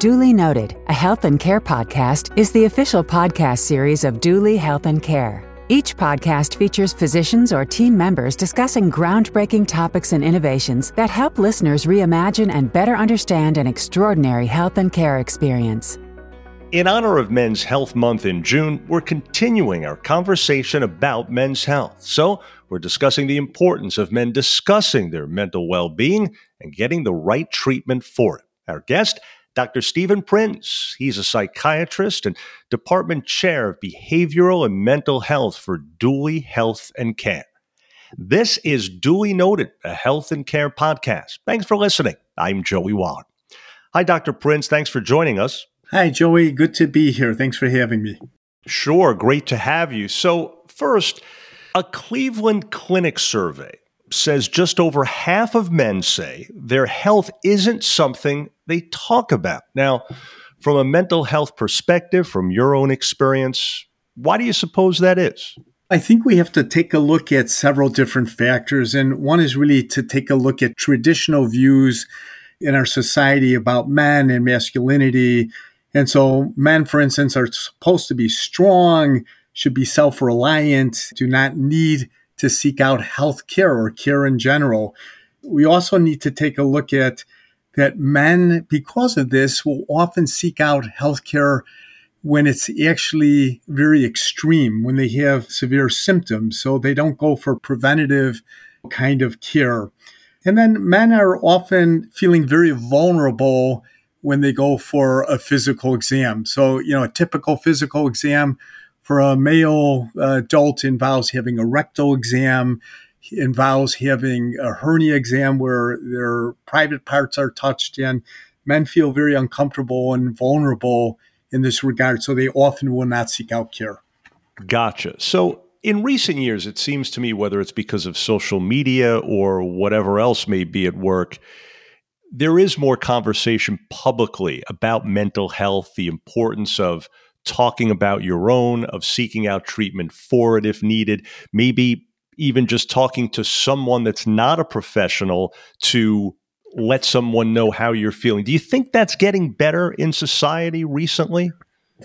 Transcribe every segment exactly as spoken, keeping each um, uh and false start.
Duly Noted, a health and care podcast, is the official podcast series of Duly Health and Care. Each podcast features physicians or team members discussing groundbreaking topics and innovations that help listeners reimagine and better understand an extraordinary health and care experience. In honor of Men's Health Month in June, we're continuing our conversation about men's health. So we're discussing the importance of men discussing their mental well-being and getting the right treatment for it. Our guest, Doctor Steven Prinz. He's a psychiatrist and department chair of behavioral and mental health for Duly Health and Care. This is Duly Noted, a health and care podcast. Thanks for listening. I'm Joey Waller. Hi, Doctor Prinz. Thanks for joining us. Hi, Joey. Good to be here. Thanks for having me. Sure. Great to have you. So first, a Cleveland Clinic survey says just over half of men say their health isn't something they talk about. Now, from a mental health perspective, from your own experience, why do you suppose that is? I think we have to take a look at several different factors. And one is really to take a look at traditional views in our society about men and masculinity. And so men, for instance, are supposed to be strong, should be self-reliant, do not need to seek out health care or care in general. We also need to take a look at that men, because of this, will often seek out health care when it's actually very extreme, when they have severe symptoms. So they don't go for preventative kind of care. And then men are often feeling very vulnerable when they go for a physical exam. So, you know, a typical physical exam for a male adult involves having a rectal exam, involves having a hernia exam where their private parts are touched, and men feel very uncomfortable and vulnerable in this regard, so they often will not seek out care. Gotcha. So in recent years, it seems to me, whether it's because of social media or whatever else may be at work, there is more conversation publicly about mental health, the importance of talking about your own, of seeking out treatment for it if needed, maybe even just talking to someone that's not a professional to let someone know how you're feeling. Do you think that's getting better in society recently?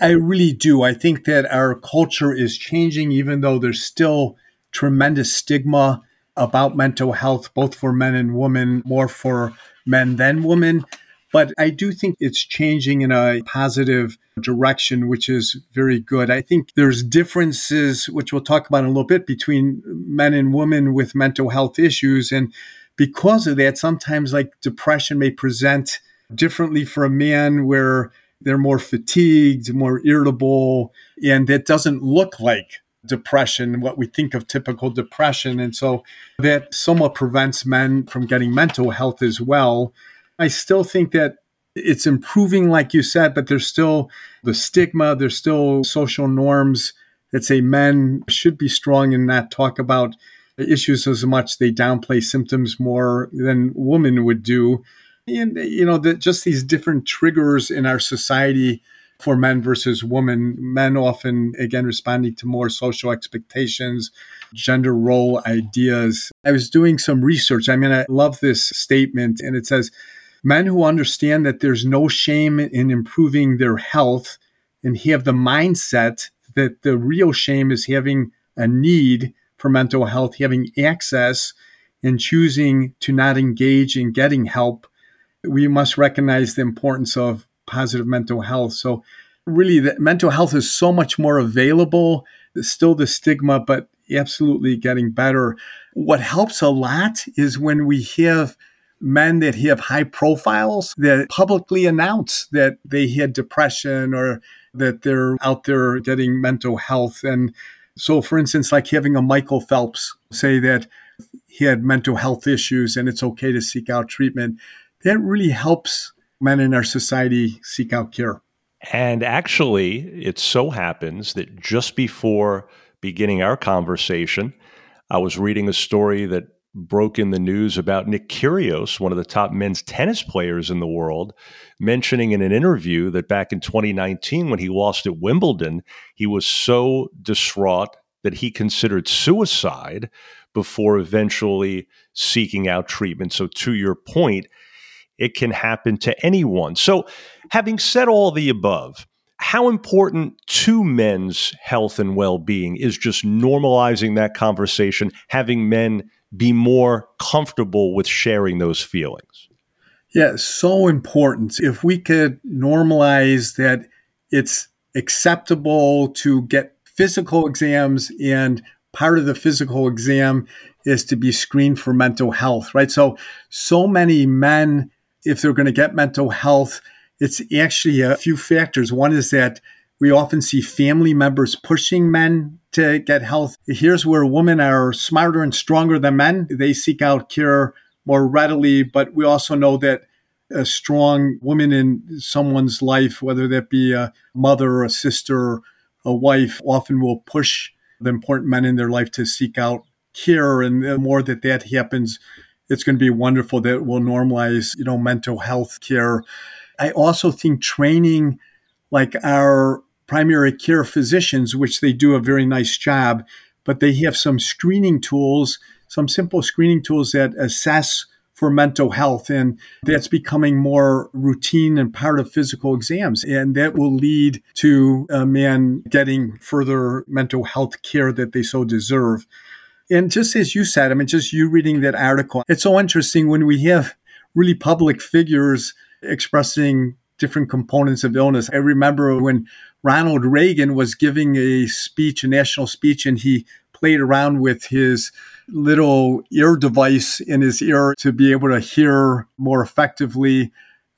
I really do. I think that our culture is changing, even though there's still tremendous stigma about mental health, both for men and women, more for men than women. But I do think it's changing in a positive direction, which is very good. I think there's differences, which we'll talk about in a little bit, between men and women with mental health issues. And because of that, sometimes like depression may present differently for a man where they're more fatigued, more irritable, and that doesn't look like depression, what we think of typical depression. And so that somewhat prevents men from getting mental health as well. I still think that it's improving, like you said, but there's still the stigma, there's still social norms that say men should be strong and not talk about issues as much. They downplay symptoms more than women would do. And, you know, the, just these different triggers in our society for men versus women, men often, again, responding to more social expectations, gender role ideas. I was doing some research. I mean, I love this statement, and it says, men who understand that there's no shame in improving their health and have the mindset that the real shame is having a need for mental health, having access and choosing to not engage in getting help, we must recognize the importance of positive mental health. So really, the mental health is so much more available. There's still the stigma, but absolutely getting better. What helps a lot is when we have men that have high profiles that publicly announce that they had depression or that they're out there getting mental health. And so, for instance, like having a Michael Phelps say that he had mental health issues and it's okay to seek out treatment, that really helps men in our society seek out care. And actually, it so happens that just before beginning our conversation, I was reading a story that broke in the news about Nick Kyrgios, one of the top men's tennis players in the world, mentioning in an interview that back in twenty nineteen, when he lost at Wimbledon, he was so distraught that he considered suicide before eventually seeking out treatment. So to your point, It can happen to anyone. So having said all the above, how important to men's health and well-being is just normalizing that conversation, having men be more comfortable with sharing those feelings? Yeah, so important. If we could normalize that it's acceptable to get physical exams, and part of the physical exam is to be screened for mental health, right? So, so many men, if they're going to get mental health, it's actually a few factors. One is that we often see family members pushing men to get health. Here's where women are smarter and stronger than men. They seek out care more readily, but we also know that a strong woman in someone's life, whether that be a mother, a sister, a wife, often will push the important men in their life to seek out care. And the more that that happens, it's going to be wonderful that will normalize, you know, mental health care. I also think training like our primary care physicians, which they do a very nice job, but they have some screening tools, some simple screening tools that assess for mental health. And that's becoming more routine and part of physical exams. And that will lead to a man getting further mental health care that they so deserve. And just as you said, I mean, just you reading that article, it's so interesting when we have really public figures expressing different components of illness. I remember when Ronald Reagan was giving a speech, a national speech, and he played around with his little ear device in his ear to be able to hear more effectively.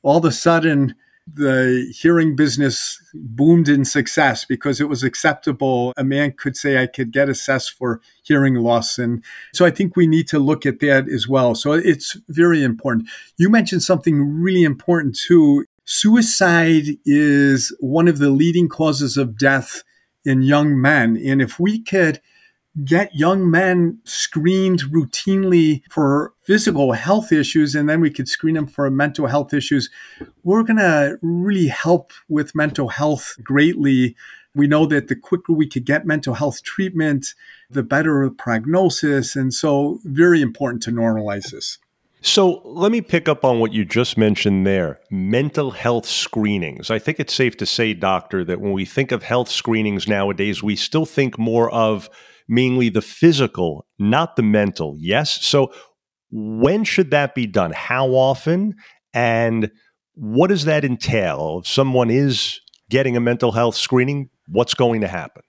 All of a sudden, the hearing business boomed in success because it was acceptable. A man could say, I could get assessed for hearing loss. And so I think we need to look at that as well. So it's very important. You mentioned something really important too. Suicide is one of the leading causes of death in young men. And if we could get young men screened routinely for physical health issues, and then we could screen them for mental health issues, we're going to really help with mental health greatly. We know that the quicker we could get mental health treatment, the better the prognosis. And so very important to normalize this. So let me pick up on what you just mentioned there, mental health screenings. I think it's safe to say, doctor, that when we think of health screenings nowadays, we still think more of mainly the physical, not the mental. Yes. So when should that be done? How often? And what does that entail? If someone is getting a mental health screening, what's going to happen?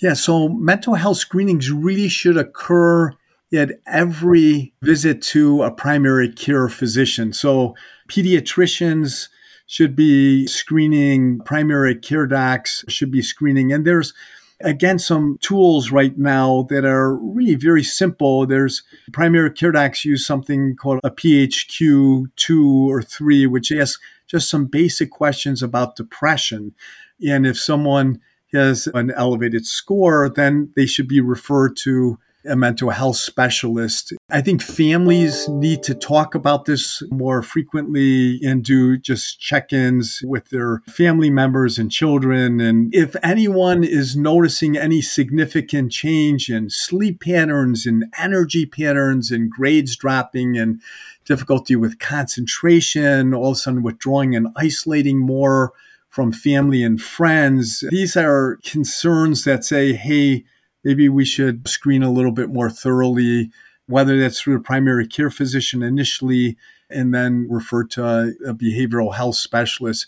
Yeah. So mental health screenings really should occur at every visit to a primary care physician. So pediatricians should be screening, primary care docs should be screening. And there's Again, some tools right now that are really very simple. There's primary care docs use something called a P H Q two or three, which asks just some basic questions about depression. And if someone has an elevated score, then they should be referred to a mental health specialist. I think families need to talk about this more frequently and do just check-ins with their family members and children. And if anyone is noticing any significant change in sleep patterns and energy patterns and grades dropping and difficulty with concentration, all of a sudden withdrawing and isolating more from family and friends, these are concerns that say, hey, maybe we should screen a little bit more thoroughly, whether that's through a primary care physician initially and then refer to a, a behavioral health specialist.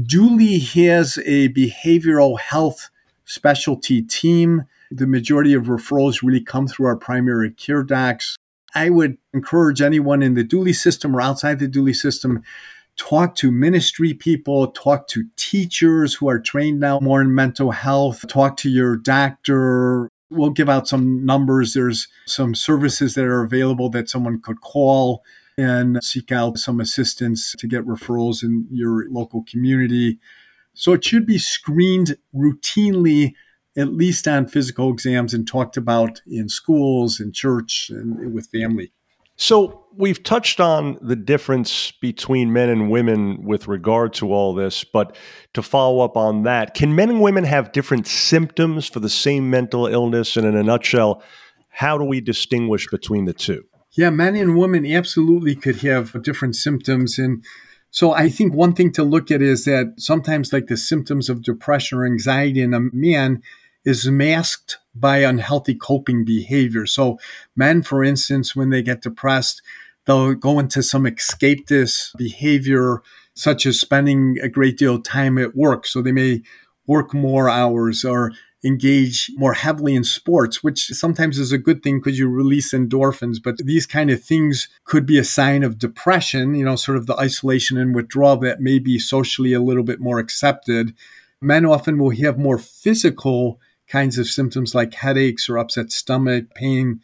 Duly has a behavioral health specialty team. The majority of referrals really come through our primary care docs. I would encourage anyone in the Duly system or outside the Duly system, talk to ministry people, talk to teachers who are trained now more in mental health, talk to your doctor. We'll give out some numbers. There's some services that are available that someone could call and seek out some assistance to get referrals in your local community. So it should be screened routinely, at least on physical exams, and talked about in schools, in church, and with family. So we've touched on the difference between men and women with regard to all this, but to follow up on that, can men and women have different symptoms for the same mental illness? And in a nutshell, how do we distinguish between the two? Yeah, men and women absolutely could have different symptoms. And so I think one thing to look at is that sometimes like the symptoms of depression or anxiety in a man is masked by unhealthy coping behavior. So men, for instance, when they get depressed, they'll go into some escapist behavior, such as spending a great deal of time at work. So they may work more hours or engage more heavily in sports, which sometimes is a good thing because you release endorphins. But these kind of things could be a sign of depression, you know, sort of the isolation and withdrawal that may be socially a little bit more accepted. Men often will have more physical kinds of symptoms like headaches or upset stomach, pain.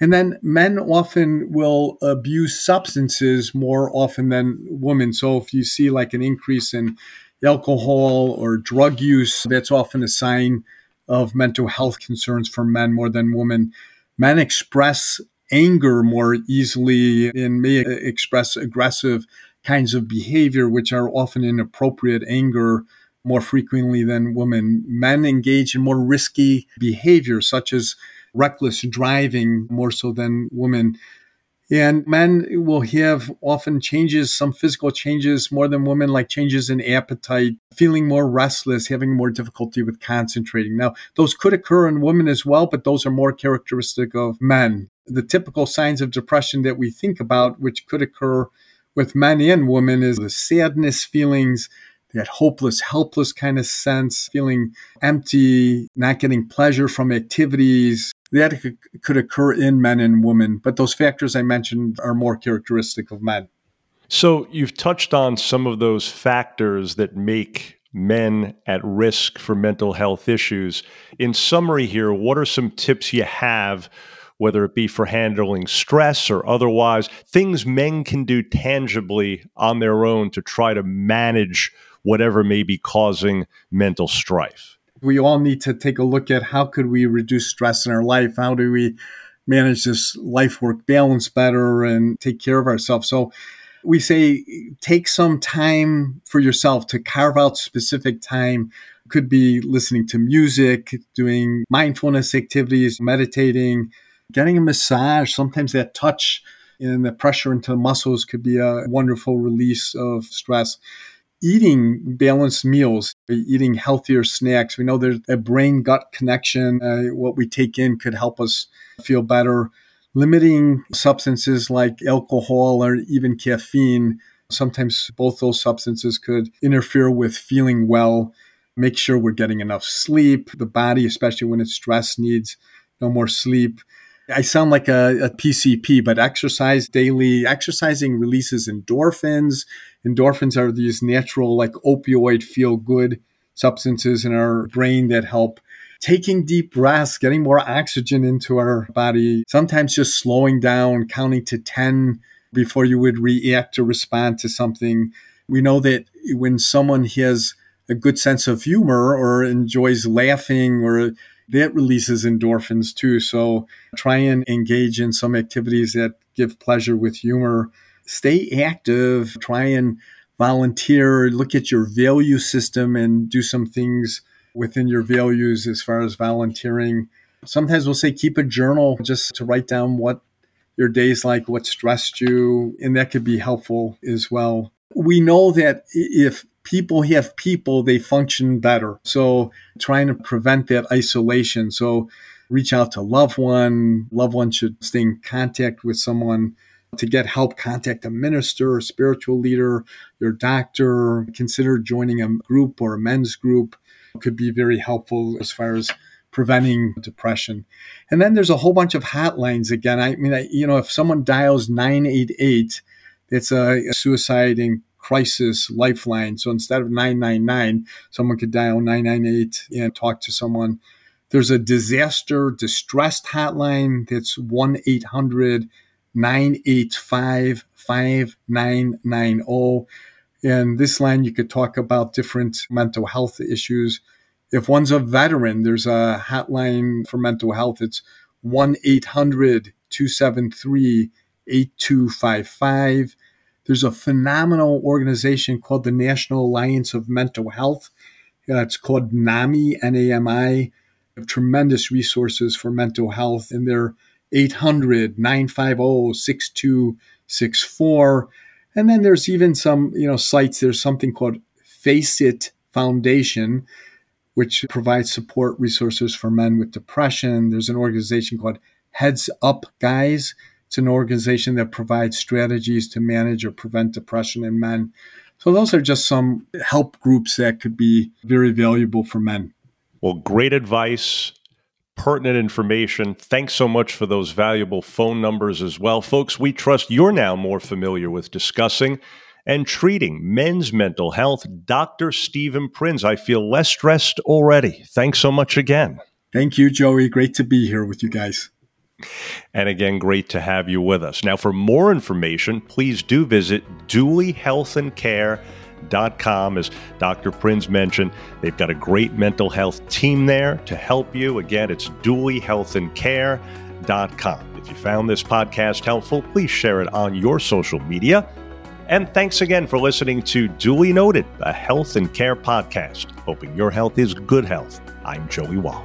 And then men often will abuse substances more often than women. So if you see like an increase in alcohol or drug use, that's often a sign of mental health concerns for men more than women. Men express anger more easily and may express aggressive kinds of behavior, which are often inappropriate anger more frequently than women. Men engage in more risky behavior, such as reckless driving, more so than women. And men will have often changes, some physical changes more than women, like changes in appetite, feeling more restless, having more difficulty with concentrating. Now, those could occur in women as well, but those are more characteristic of men. The typical signs of depression that we think about, which could occur with men and women, is the sadness feelings, that hopeless, helpless kind of sense, feeling empty, not getting pleasure from activities. That could occur in men and women, but those factors I mentioned are more characteristic of men. So you've touched on some of those factors that make men at risk for mental health issues. In summary here, what are some tips you have, whether it be for handling stress or otherwise, things men can do tangibly on their own to try to manage whatever may be causing mental strife? We all need to take a look at how could we reduce stress in our life? How do we manage this life-work balance better and take care of ourselves? So we say take some time for yourself to carve out specific time. Could be listening to music, doing mindfulness activities, meditating, getting a massage. Sometimes that touch and the pressure into the muscles could be a wonderful release of stress. Eating balanced meals, eating healthier snacks. We know there's a brain-gut connection. Uh, what we take in could help us feel better. Limiting substances like alcohol or even caffeine. Sometimes both those substances could interfere with feeling well. Make sure we're getting enough sleep. The body, especially when it's stressed, needs no more sleep. I sound like a, a P C P, but exercise daily. Exercising releases endorphins. Endorphins are these natural, like opioid feel-good substances in our brain that help. Taking deep breaths, getting more oxygen into our body. Sometimes just slowing down, counting to ten before you would react or respond to something. We know that when someone has a good sense of humor or enjoys laughing, or that releases endorphins too. So try and engage in some activities that give pleasure with humor. Stay active. Try and volunteer. Look at your value system and do some things within your values as far as volunteering. Sometimes we'll say keep a journal just to write down what your day's like, what stressed you, and that could be helpful as well. We know that if people have people, they function better. So trying to prevent that isolation. So reach out to loved one. Loved one should stay in contact with someone. To get help, contact a minister, a spiritual leader, your doctor. Consider joining a group or a men's group. It could be very helpful as far as preventing depression. And then there's a whole bunch of hotlines. Again, I mean, I, you know, if someone dials nine eight eight, it's a suicide and crisis lifeline. So instead of nine nine nine, someone could dial nine nine eight and talk to someone. There's a disaster distressed hotline that's one eight hundred nine eight five five nine nine zero. And this line, you could talk about different mental health issues. If one's a veteran, there's a hotline for mental health. It's one eight hundred two seven three eight two five five. There's a phenomenal organization called the National Alliance of Mental Health. It's called NAMI, N A M I. They have tremendous resources for mental health, and they're eight hundred, nine five zero, six two six four. And then there's even some, you know, sites. There's something called Face It Foundation, which provides support resources for men with depression. There's an organization called Heads Up Guys. It's an organization that provides strategies to manage or prevent depression in men. So those are just some help groups that could be very valuable for men. Well, great advice, pertinent information. Thanks so much for those valuable phone numbers as well. Folks, we trust you're now more familiar with discussing and treating men's mental health. Doctor Steven Prinz, I feel less stressed already. Thanks so much again. Thank you, Joey. Great to be here with you guys. And again, great to have you with us. Now, for more information, please do visit duly health and care dot com. As Doctor Prinz mentioned, they've got a great mental health team there to help you. Again, it's duly health and care dot com. If you found this podcast helpful, please share it on your social media. And thanks again for listening to Duly Noted, a health and care podcast. Hoping your health is good health. I'm Joey Wall.